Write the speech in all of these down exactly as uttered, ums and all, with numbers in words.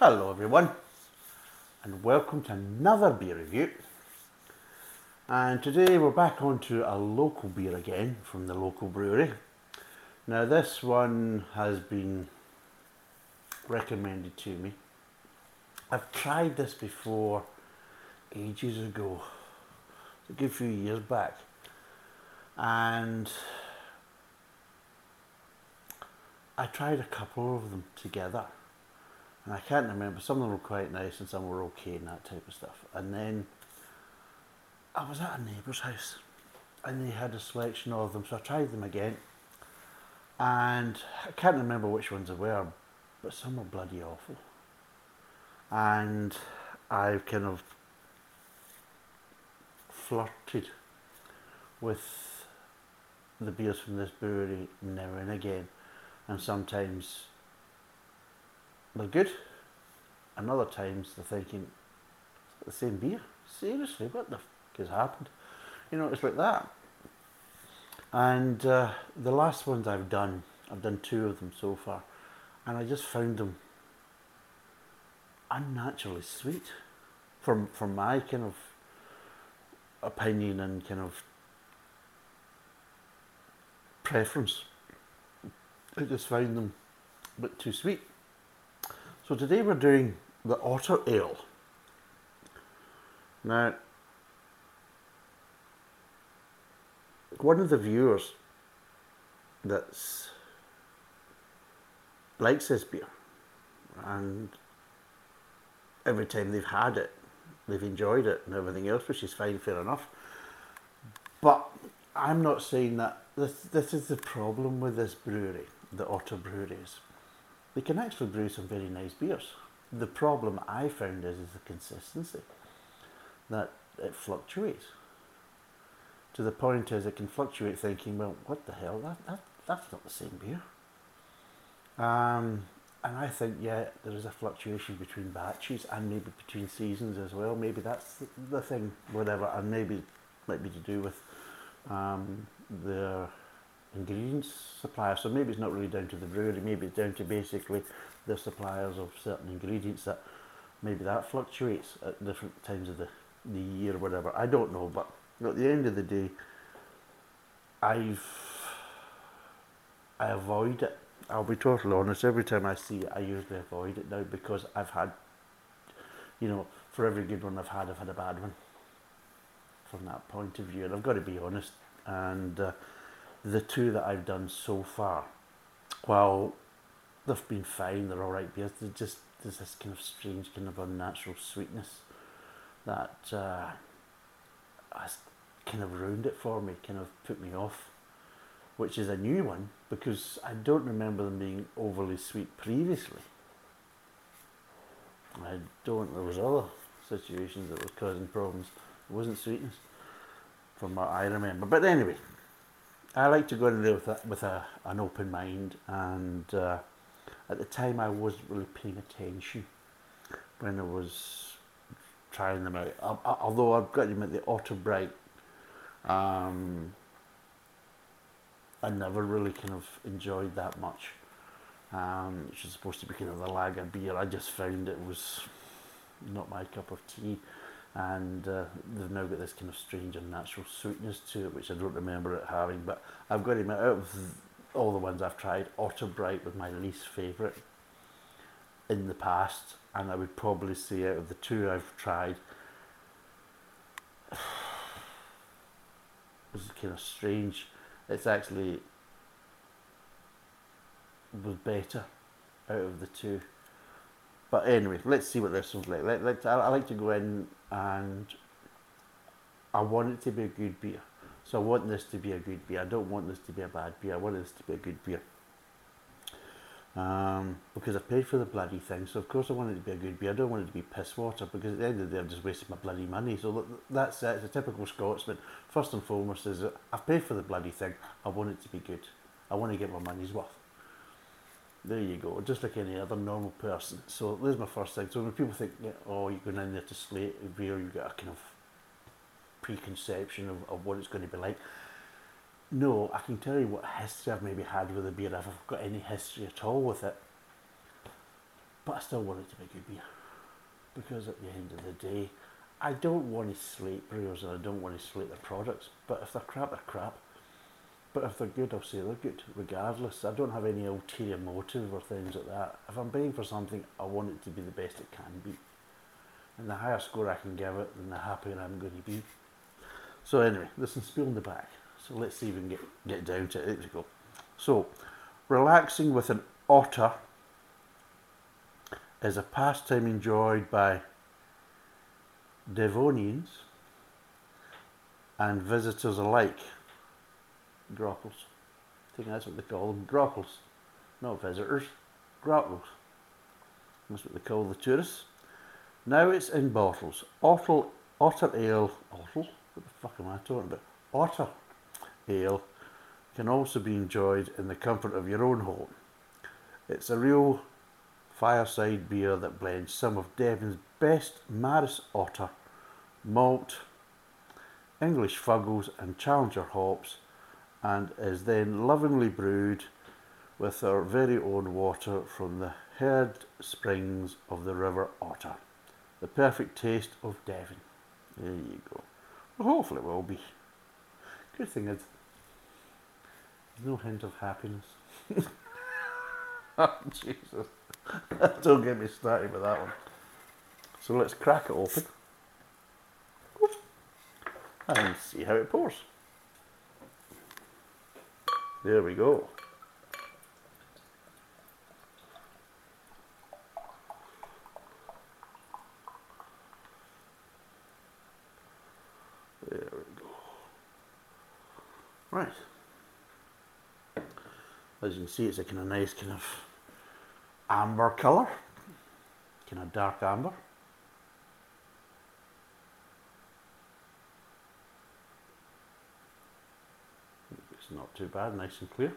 Hello everyone, and welcome to another beer review. And today we're back onto a local beer again from the local brewery. Now this one has been recommended to me. I've tried this before ages ago, a good few years back, and I tried a couple of them together. And I can't remember, some of them were quite nice and some were okay and that type of stuff. And then I was at a neighbour's house and they had a selection of them, so I tried them again. And I can't remember which ones they were, but some were bloody awful. And I've kind of flirted with the beers from this brewery now and again, and sometimes they're good, and other times they're thinking, the same beer? Seriously, what the f*** has happened? You know, it's like that. And uh, the last ones I've done, I've done two of them so far, and I just found them unnaturally sweet, from, from my kind of opinion and kind of preference. I just found them a bit too sweet. So today we're doing the Otter Ale. Now, one of the viewers that likes this beer, and every time they've had it, they've enjoyed it and everything else, which is fine, fair enough. But I'm not saying that this, this is the problem with this brewery, the Otter Breweries. They can actually brew some very nice beers. The problem I found is, is the consistency, that it fluctuates. To the point is it can fluctuate thinking, well, what the hell, that, that that's not the same beer. Um, and I think, yeah, there is a fluctuation between batches and maybe between seasons as well. Maybe that's the, the thing, whatever, and maybe might be to do with um, the ingredients supplier, so maybe it's not really down to the brewery, maybe it's down to basically the suppliers of certain ingredients, that maybe that fluctuates at different times of the, the year or whatever. I don't know, but at the end of the day, I've I avoid it. I'll be totally honest, every time I see it I usually avoid it now, because I've had, you know, for every good one I've had, I've had a bad one from that point of view, and I've got to be honest. And uh, the two that I've done so far, well, they've been fine, they're alright beers, they're just, there's this kind of strange, kind of unnatural sweetness that uh, has kind of ruined it for me, kind of put me off, which is a new one, because I don't remember them being overly sweet previously. I don't, there was other situations that were causing problems, it wasn't sweetness from what I remember, but anyway. I like to go in there with a, with a, an open mind, and uh, at the time I wasn't really paying attention when I was trying them out. I, I, although I've got them at the Otter Bright, um, I never really kind of enjoyed that much, um, which is supposed to be kind of the lager beer. I just found it was not my cup of tea. And uh, they've now got this kind of strange and natural sweetness to it, which I don't remember it having, but I've got him out of all the ones I've tried. Otter Bright was my least favourite in the past, and I would probably say out of the two I've tried, it was kind of strange. It's actually was better out of the two. But anyway, let's see what this one's like. Let, let, I, I like to go in, and I want it to be a good beer. So I want this to be a good beer. I don't want this to be a bad beer. I want this to be a good beer. Um, because I paid for the bloody thing, so of course I want it to be a good beer. I don't want it to be piss water, because at the end of the day I've just wasted my bloody money. So that's it. It's a typical Scotsman. First and foremost is, I've paid for the bloody thing. I want it to be good. I want to get my money's worth. There you go, just like any other normal person. So there's my first thing. So when people think, oh, you're going in there to slate a beer, you've got a kind of preconception of, of what it's going to be like. No, I can tell you what history I've maybe had with a beer, if I've got any history at all with it. but I still want it to be good beer, because at the end of the day, I don't want to slate brewers and I don't want to slate their products, but if they're crap, they're crap. But if they're good, I'll say they're good, regardless. I don't have any ulterior motive or things like that. If I'm paying for something, I want it to be the best it can be. And the higher score I can give it, then the happier I'm going to be. So anyway, there's some spiel in the back. So let's see if we can get, get down to it. There we go. So, relaxing with an otter is a pastime enjoyed by Devonians and visitors alike. Gropples. I think that's what they call them. Gropples. Not visitors. Gropples. That's what they call the tourists. Now it's in bottles. Otter, Otter Ale. Otter? What the fuck am I talking about? Otter Ale can also be enjoyed in the comfort of your own home. It's a real fireside beer that blends some of Devon's best Maris Otter, malt, English Fuggles and Challenger hops, and is then lovingly brewed with our very own water from the Head springs of the River Otter. The perfect taste of Devon. There you go. Well, hopefully it will be. Good thing is, no hint of happiness. Oh, Jesus. Don't get me started with that one. So let's crack it open and see how it pours. There we go. There we go. Right. As you can see, it's a kind of nice kind of amber colour, kind of dark amber. It's not too bad, nice and clear.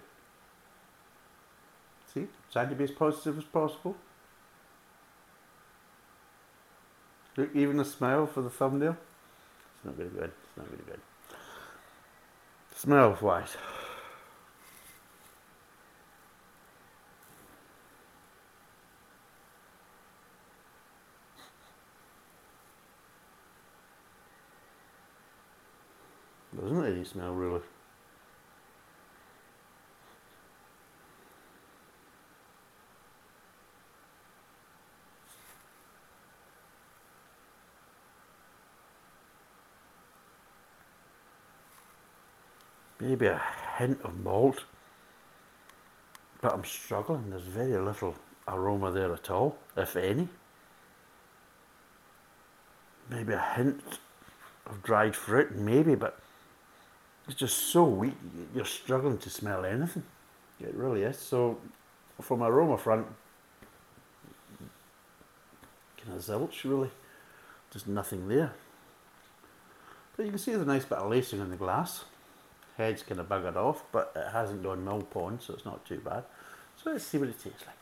See, trying to be as positive as possible. Look, even a smile for the thumbnail. It's not very good, it's not very good. Smell-wise. There isn't any smell really. Maybe a hint of malt, but I'm struggling. There's very little aroma there at all, if any. Maybe a hint of dried fruit, maybe, but it's just so weak, you're struggling to smell anything. It really is. So, from aroma front, kind of zilch really, just nothing there. But you can see there's a nice bit of lacing in the glass. Head's kind of buggered off, but it hasn't gone mill pond, so it's not too bad. So let's see what it tastes like.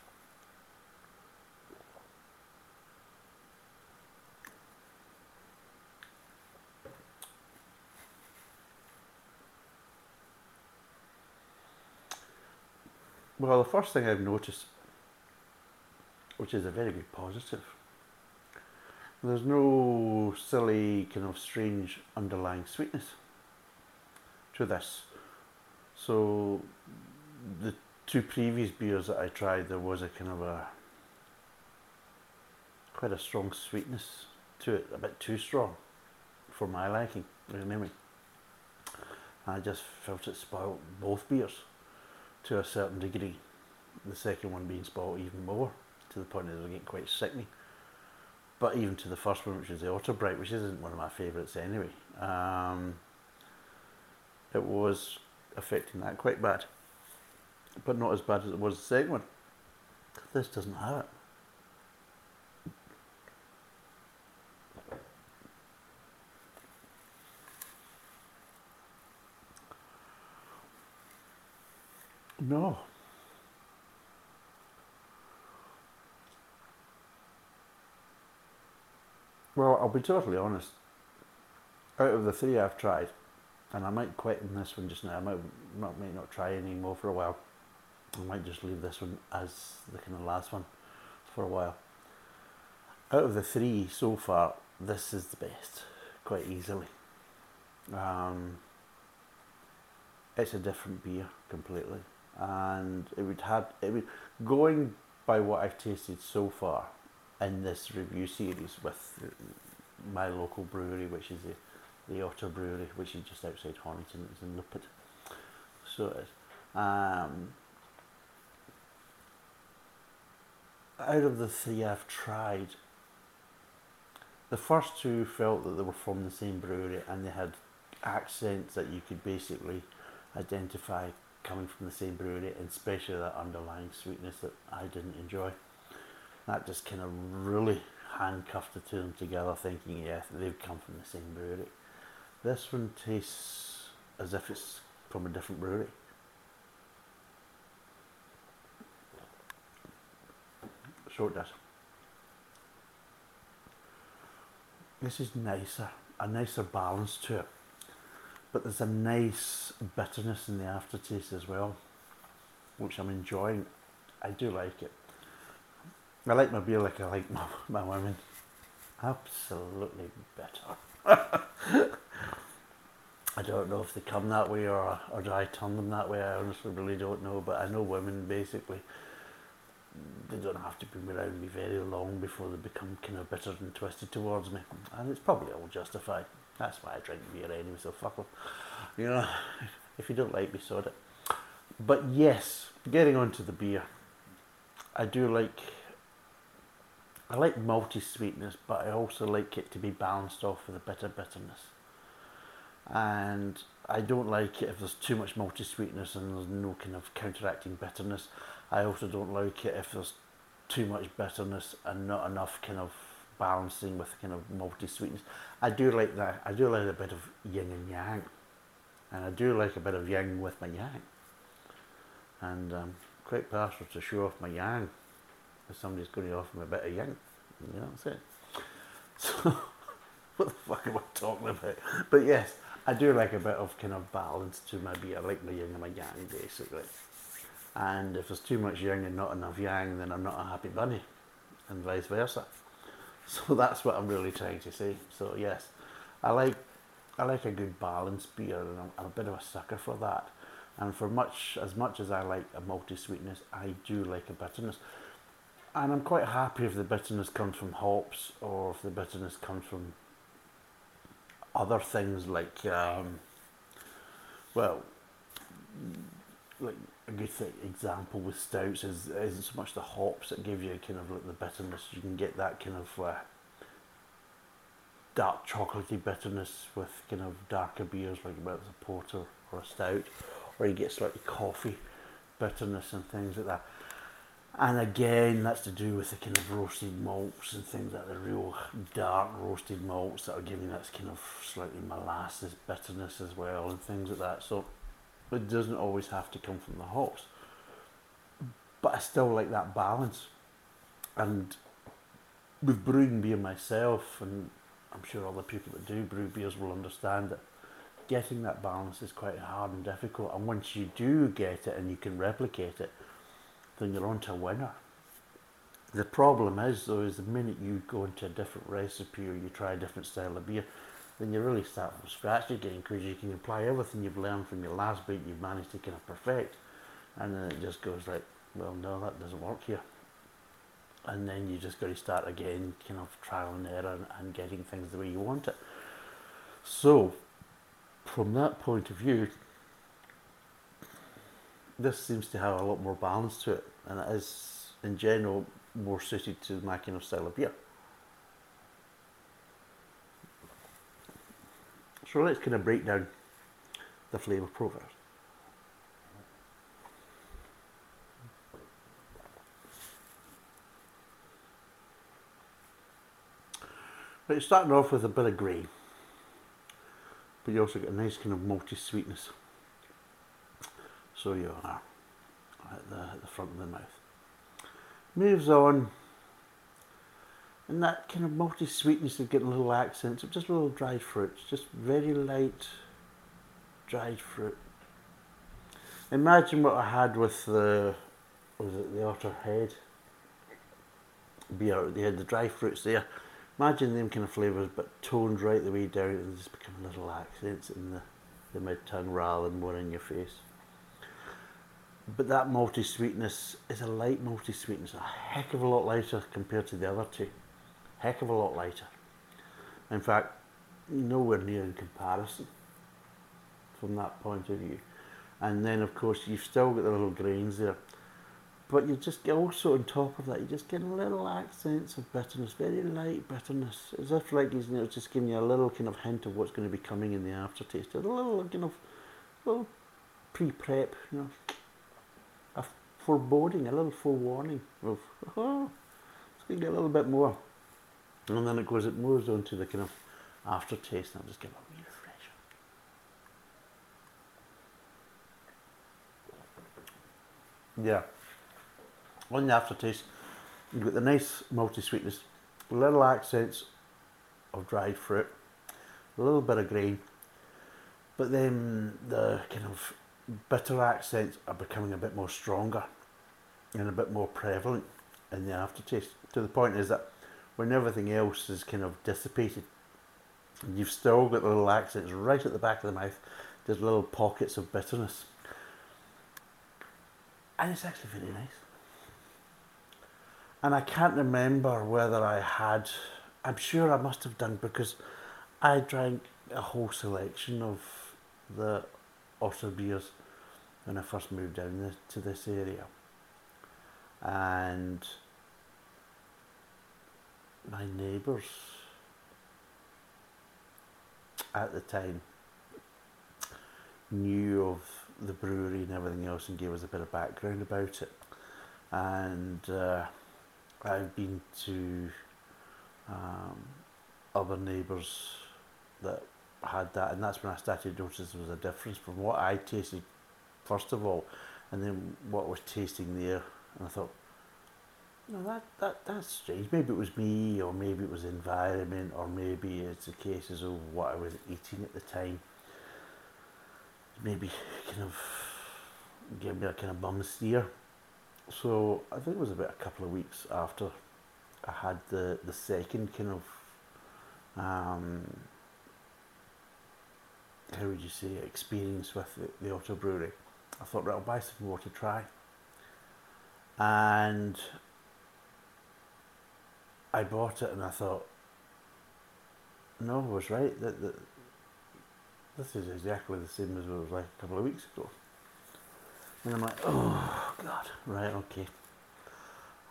Well, the first thing I've noticed, which is a very good positive, there's no silly kind of strange underlying sweetness to this. So the two previous beers that I tried, there was a kind of a quite a strong sweetness to it, a bit too strong for my liking, anyway. I just felt it spoiled both beers to a certain degree, the second one being spoiled even more, to the point that it was getting quite sickening. But even to the first one, which is the Otter Bright, which isn't one of my favourites anyway, um, it was affecting that quite bad, but not as bad as it was the second one. This doesn't have it. No. Well, I'll be totally honest, out of the three I've tried, and I might quit on this one just now. I might not, might not try any more for a while. I might just leave this one as the kind of last one. for a while. Out of the three so far, this is the best, quite easily. Um, it's a different beer completely, and it would have it would going by what I've tasted so far in this review series with my local brewery, which is the, the Otter Brewery, which is just outside Hornington. It's in Luppitt, so it's um, out of the three I've tried. The first two felt that they were from the same brewery and they had accents that you could basically identify coming from the same brewery, and especially that underlying sweetness that I didn't enjoy. That just kind of really handcuffed the two of them together, thinking, yeah, they've come from the same brewery. This one tastes as if it's from a different brewery. Sure it does. This is nicer, a nicer balance to it, but there's a nice bitterness in the aftertaste as well, which I'm enjoying. I do like it. I like my beer like I like my, my women. Absolutely bitter. I don't know if they come that way or, or do I turn them that way, I honestly really don't know, but I know women basically, they don't have to be around me very long before they become kind of bitter and twisted towards me. And it's probably all justified. That's why I drink beer anyway, so fuck them. You know, if you don't like me, sod it. But yes, getting on to the beer, I do like, I like malty sweetness, but I also like it to be balanced off with a bit of bitterness. And I don't like it if there's too much malty sweetness and there's no kind of counteracting bitterness. I also don't like it if there's too much bitterness and not enough kind of balancing with kind of malty sweetness. I do like that. I do like a bit of yin and yang, and I do like a bit of yang with my yang. And I'm um, quite partial to show off my yang if somebody's going to offer me a bit of yang. You know what I'm saying? So what the fuck am I talking about? But yes, I do like a bit of kind of balance to my beer. I like my yin and my yang basically. And if there's too much yang and not enough yang, then I'm not a happy bunny, and vice versa. So that's what I'm really trying to say. So yes, I like I like a good balanced beer, and I'm, I'm a bit of a sucker for that. And for much as much as I like a malty sweetness, I do like a bitterness. And I'm quite happy if the bitterness comes from hops, or if the bitterness comes from other things like, um, well, like. A good thing, example with stouts is isn't so much the hops that give you kind of like the bitterness. You can get that kind of uh, dark chocolatey bitterness with kind of darker beers like whether it's a porter or a stout, or you get slightly coffee bitterness and things like that. And again, that's to do with the kind of roasted malts and things like the real dark roasted malts that are giving that kind of slightly molasses bitterness as well and things like that. So. But it doesn't always have to come from the hops. But I still like that balance. And with brewing beer myself, and I'm sure other people that do brew beers will understand that getting that balance is quite hard and difficult. And once you do get it and you can replicate it, then you're on to a winner. The problem is, though, is the minute you go into a different recipe or you try a different style of beer, then you really start from scratch again, because you can apply everything you've learned from your last beat you've managed to kind of perfect, and then it just goes like, well, no, that doesn't work here. And then you just got to start again, kind of trial and error and, and getting things the way you want it. So, from that point of view, this seems to have a lot more balance to it, and it is, in general, more suited to my kind of style of beer. So let's kind of break down the flavour profile. But it's starting off with a bit of grain, but you also get a nice kind of malty sweetness. So you are at the, at the front of the mouth. Moves on, and that kind of malty sweetness is getting little accents of just little dried fruits, just very light dried fruit. Imagine what I had with the, was it the Otter Head? beer. They had the dry fruits there. Imagine them kind of flavours, but toned right the way down and just become little accents in the, the mid-tongue rather than more in your face. But that malty sweetness is a light malty sweetness, a heck of a lot lighter compared to the other two. Heck of a lot lighter. In fact, nowhere near in comparison from that point of view. And then, of course, you've still got the little grains there. But you just get also on top of that, you just get little accents of bitterness, very light bitterness. As if like he's, you know, just giving you a little kind of hint of what's going to be coming in the aftertaste. A little kind of little pre-prep, you know, a foreboding, a little forewarning of, oh, it's going to get a little bit more. And then, of course, it moves on to the kind of aftertaste, and I'll just give a wee refresher. Yeah. On the aftertaste, you've got the nice malty sweetness, little accents of dried fruit, a little bit of grain, but then the kind of bitter accents are becoming a bit more stronger and a bit more prevalent in the aftertaste. To the point is that when everything else is kind of dissipated, you've still got the little accents right at the back of the mouth. There's little pockets of bitterness. And it's actually very nice. And I can't remember whether I had, I'm sure I must have done, because I drank a whole selection of the Otter beers when I first moved down this, to this area. And my neighbours at the time knew of the brewery and everything else and gave us a bit of background about it. And uh, I've been to um, other neighbours that had that, and that's when I started noticing there was a difference from what I tasted first of all, and then what I was tasting there. And I thought, no, that, that that's strange. Maybe it was me, or maybe it was the environment, or maybe it's the cases of what I was eating at the time. Maybe kind of gave me a kind of bum steer. So I think it was about a couple of weeks after I had the, the second kind of, um, how would you say, experience with the, the Otter Brewery. I thought, right, I'll buy some more to try. And I bought it and I thought, no, I was right. That, that this is exactly the same as it was like a couple of weeks ago. And I'm like, oh God, right, okay.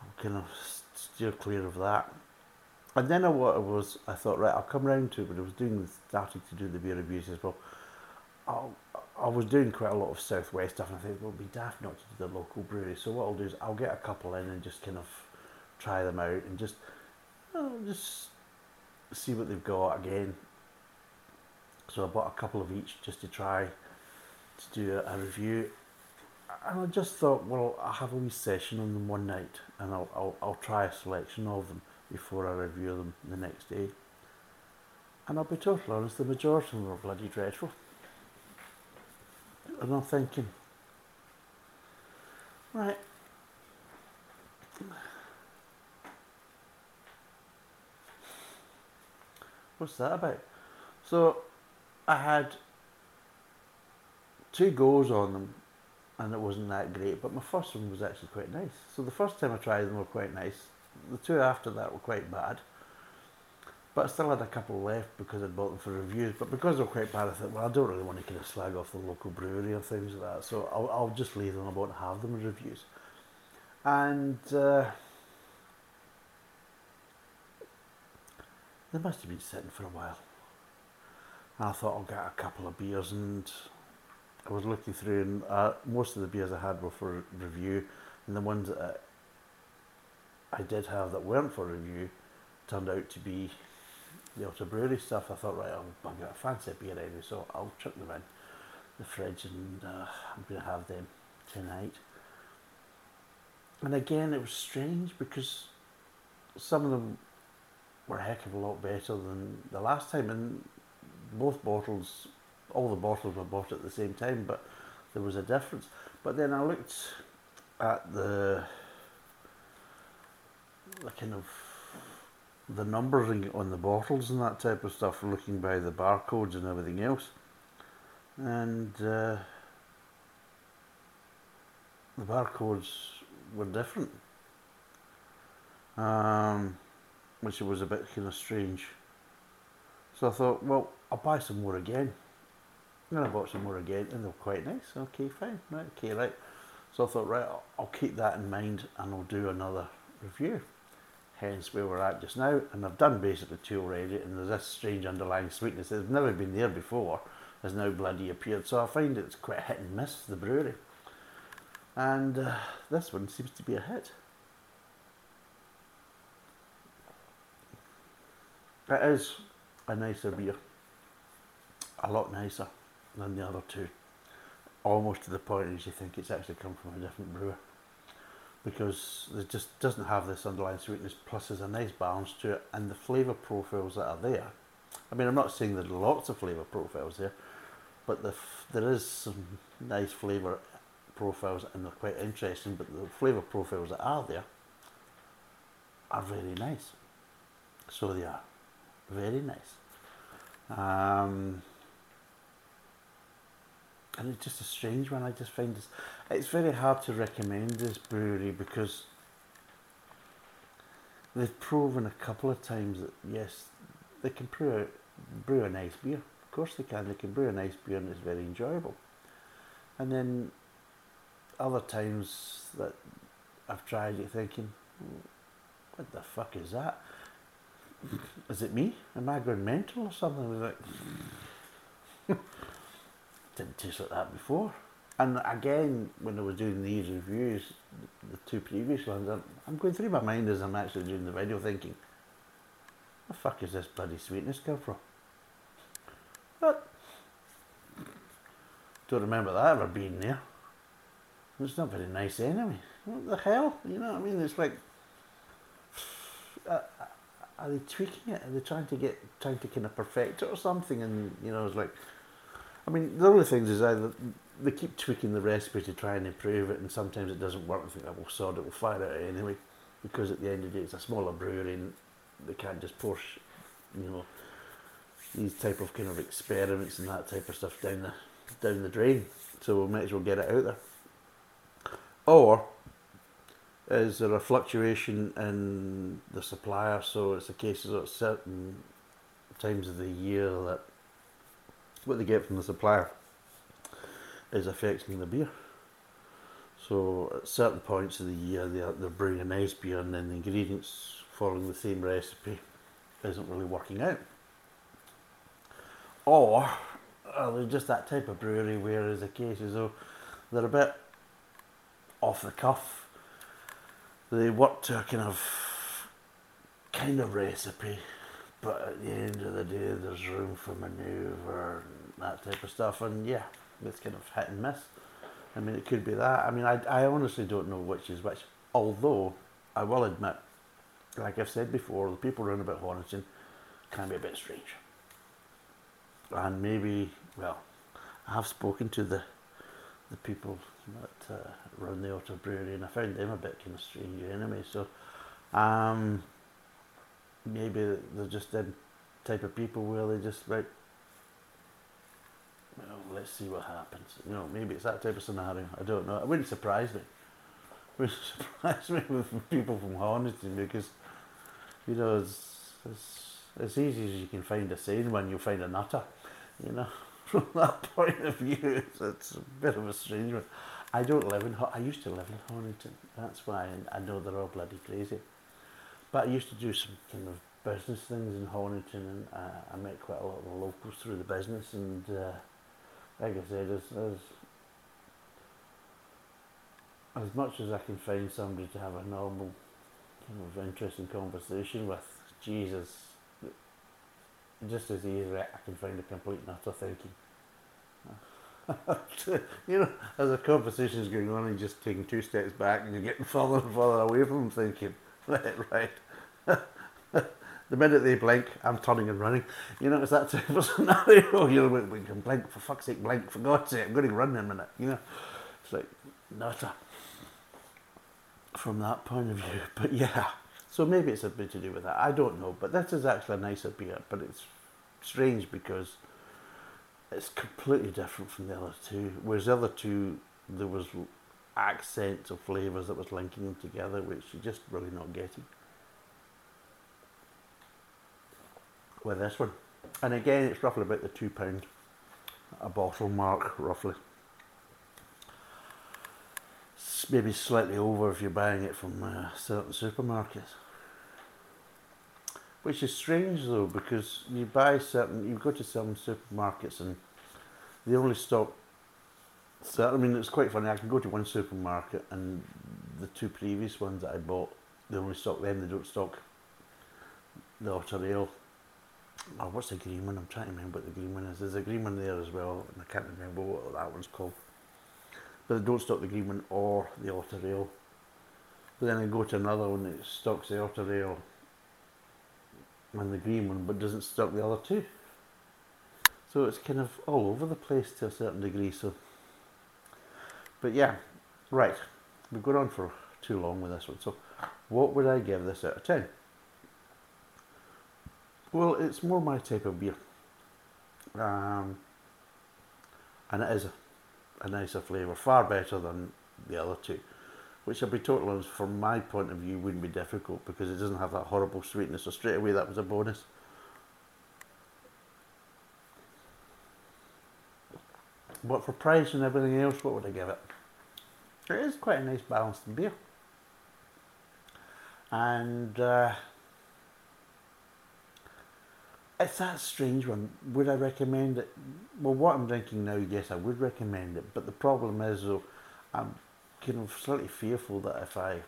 I'm kind of steer clear of that. And then I, what I was, I thought, right, I'll come round to it, but I was doing, starting to do the beer reviews as well. I'll, I was doing quite a lot of Southwest stuff, and I think, well, it'd be daft not to do the local brewery. So what I'll do is I'll get a couple in and just kind of try them out and just, you know, just see what they've got again. So I bought a couple of each just to try to do a review. And I just thought, well, I'll have a wee session on them one night, and I'll, I'll I'll try a selection of them before I review them the next day. And I'll be totally honest, the majority of them were bloody dreadful. And I'm thinking, right, what's that about? So I had two goes on them, and it wasn't that great, but my first one was actually quite nice. So the first time I tried them were quite nice. The two after that were quite bad, but I still had a couple left because I'd bought them for reviews. But because they were quite bad, I thought, well, I don't really want to kind of slag off the local brewery or things like that, so I'll, I'll just leave them. I won't have them as reviews. And uh, they must have been sitting for a while. And I thought, I'll get a couple of beers, and I was looking through, and uh, most of the beers I had were for review, and the ones that I, I did have that weren't for review turned out to be the Otter Brewery stuff. I thought, right, I'll, I'll get a fancy beer anyway, so I'll chuck them in the fridge, and uh, I'm going to have them tonight. And again, it was strange, because some of them were a heck of a lot better than the last time, and both bottles... all the bottles were bought at the same time, but there was a difference. But then I looked at the the kind of the numbering on the bottles and that type of stuff, looking by the barcodes and everything else. And uh, the barcodes were different, um, which was a bit kind of strange. So I thought, well, I'll buy some more again. And I bought some more again, and they're quite nice. Okay, fine, right, okay, right. So I thought, right, I'll, I'll keep that in mind, and I'll do another review. Hence where we're at just now, and I've done basically two already, and there's this strange underlying sweetness that's never been there before, has now bloody appeared. So I find it's quite hit and miss, the brewery. And uh, this one seems to be a hit. It is a nicer beer, a lot nicer than the other two, almost to the point as you think it's actually come from a different brewer, because it just doesn't have this underlying sweetness, plus there's a nice balance to it, and the flavour profiles that are there. I mean, I'm not saying there are lots of flavour profiles there, but the f there is some nice flavour profiles, and they're quite interesting, but the flavour profiles that are there are very nice. So they are very nice. Um, and it's just a strange one. I just find this, it's very hard to recommend this brewery, because they've proven a couple of times that yes, they can brew a, brew a nice beer. Of course they can, they can brew a nice beer and it's very enjoyable. And then other times that I've tried it thinking, what the fuck is that? Is it me? Am I going mental or something? Like, didn't taste like that before. And again, when I was doing these reviews, the two previous ones, I'm, I'm going through my mind as I'm actually doing the video thinking, where the fuck is this bloody sweetness come from? But don't remember that ever being there. It's not very nice anyway. What the hell? You know what I mean? It's like, Uh, are they tweaking it? Are they trying to get, trying to kind of perfect it or something? And, you know, it's like, I mean, the only thing is either they keep tweaking the recipe to try and improve it, and sometimes it doesn't work. I think, oh, well, sod it, we'll fire it anyway, because at the end of the day, it's a smaller brewery and they can't just pour, you know, these type of kind of experiments and that type of stuff down the, down the drain. So we might as well get it out there. Or is there a fluctuation in the supplier, so it's a case of certain times of the year that what they get from the supplier is affecting the beer. So at certain points of the year they're, they're brewing a nice beer, and then the ingredients following the same recipe isn't really working out. Or are they just that type of brewery where it's a case as though they're a bit off the cuff? They work to a kind of, kind of recipe, but at the end of the day there's room for manoeuvre and that type of stuff, and yeah, it's kind of hit and miss. I mean, it could be that. I mean, I, I honestly don't know which is which, although I will admit, like I've said before, the people around about Hornington can be a bit strange. And maybe, well, I have spoken to the the people that uh, run the Otter Brewery, and I found them a bit kind of strange anyway, so um, maybe they're just them type of people where they just like, well, let's see what happens, you know. Maybe it's that type of scenario, I don't know. It wouldn't surprise me, it wouldn't surprise me with people from Hornington, because, you know, it's, it's, it's easy as you can find a sane one, you'll find a nutter, you know. From that point of view, it's a bit of a strange one. I don't live in, I used to live in Hornington, that's why I know they're all bloody crazy. But I used to do some kind of business things in Hornington, and I, I met quite a lot of the locals through the business, and uh, like I said, as, as, as much as I can find somebody to have a normal, kind of interesting conversation with, Jesus, just as easily I can find a complete and utter thinking. You know, as the conversation's going on, and just taking two steps back, and you're getting further and further away from them, thinking, right, right. The minute they blink, I'm turning and running. You know, it's that type of scenario. You know, we can blink, for fuck's sake, blink, for God's sake, I'm going to run in a minute. You know, it's like, nutter. From that point of view, but yeah, So maybe it's a bit to do with that. I don't know. But this is actually a nicer beer. But it's strange because it's completely different from the other two. Whereas the other two, there was accents of flavours that was linking them together, which you're just really not getting with this one. And again, it's roughly about the two pound a bottle mark, roughly. Maybe slightly over if you're buying it from uh, certain supermarkets. Which is strange though, because you buy certain, you go to some supermarkets and they only stock certain. I mean, it's quite funny. I can go to one supermarket and the two previous ones that I bought, they only stock them. They don't stock the Otter Ale. Oh, what's the green one? I'm trying to remember what the green one is. There's a green one there as well, and I can't remember what that one's called. But they don't stock the green one or the Otter Ale. But then I go to another one that stocks the Otter Ale and the green one, but doesn't stock the other two. So it's kind of all over the place to a certain degree. So, but yeah, right. We've gone on for too long with this one. So what would I give this out of ten? Well, it's more my type of beer. Um, and it is a, a nicer flavour, far better than the other two, which I'll be totally honest, from my point of view, wouldn't be difficult because it doesn't have that horrible sweetness. So straight away, that was a bonus. But for price and everything else, what would I give it? It is quite a nice balanced beer. And uh, it's that strange one. Would I recommend it? Well, what I'm drinking now, yes, I would recommend it. But the problem is, though, I'm kind of slightly fearful that if I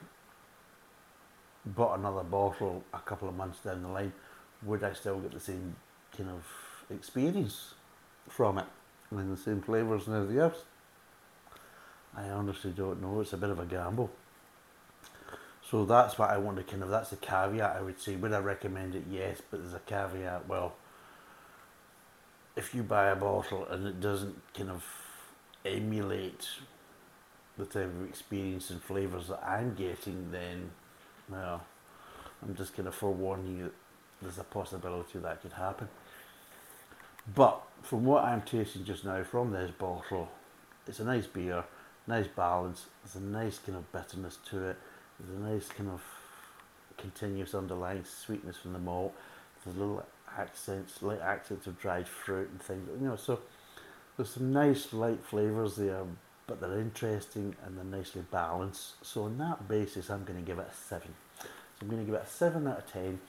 bought another bottle a couple of months down the line, would I still get the same kind of experience from it? I mean, the same flavours and everything else. I honestly don't know. It's a bit of a gamble. So that's what I want to kind of, that's the caveat I would say. Would I recommend it? Yes, but there's a caveat. Well, if you buy a bottle and it doesn't kind of emulate the type of experience and flavours that I'm getting, then, well, I'm just kind of forewarning you that there's a possibility that could happen. But from what I'm tasting just now from this bottle, it's a nice beer, nice balance, there's a nice kind of bitterness to it, there's a nice kind of continuous underlying sweetness from the malt, there's little accents, light accents of dried fruit and things, you know, so there's some nice light flavours there, but they're interesting and they're nicely balanced. So on that basis, I'm going to give it a seven. So I'm going to give it a seven out of ten.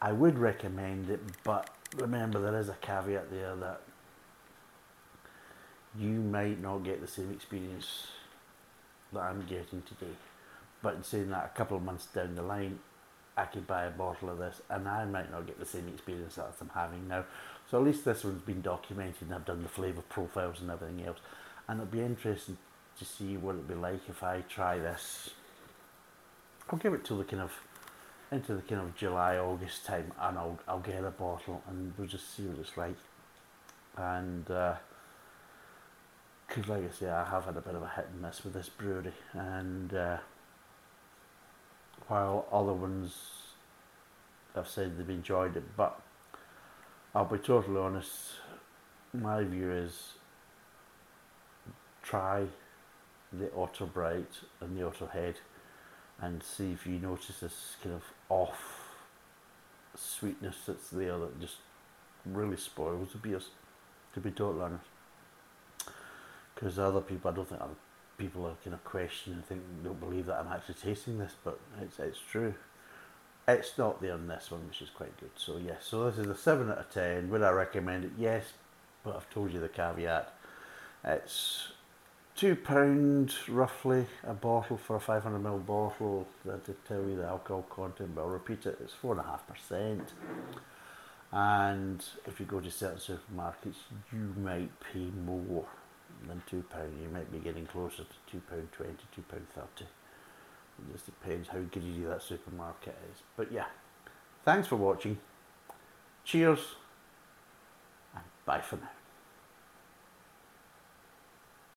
I would recommend it, but remember, there is a caveat there that you might not get the same experience that I'm getting today. But in saying that, a couple of months down the line, I could buy a bottle of this and I might not get the same experience that I'm having now. So at least this one's been documented and I've done the flavour profiles and everything else. And it'll be interesting to see what it'd be like if I try this. I'll give it till the kind of into the kind of July, August time, and I'll I'll get a bottle and we'll just see what it's like. And because, uh, like I say, I have had a bit of a hit and miss with this brewery, and uh, while other ones have said they've enjoyed it, but I'll be totally honest, my view is try the Otter Bright and the Otter Head and see if you notice this kind of off sweetness that's there that just really spoils the beers, to be totally honest. Because other people, I don't think other people are kind of questioning, think, don't believe that I'm actually tasting this, but it's it's true. It's not there in this one, which is quite good. So yes, so this is a seven out of ten. Would I recommend it? Yes, but I've told you the caveat. It's two pounds roughly a bottle for a five hundred milliliter bottle. That did tell you the alcohol content, but I'll repeat it, it's four point five percent. And if you go to certain supermarkets, you might pay more than two pounds. You might be getting closer to two pounds twenty, two pounds thirty. It just depends how greedy that supermarket is. But yeah, thanks for watching. Cheers, and bye for now.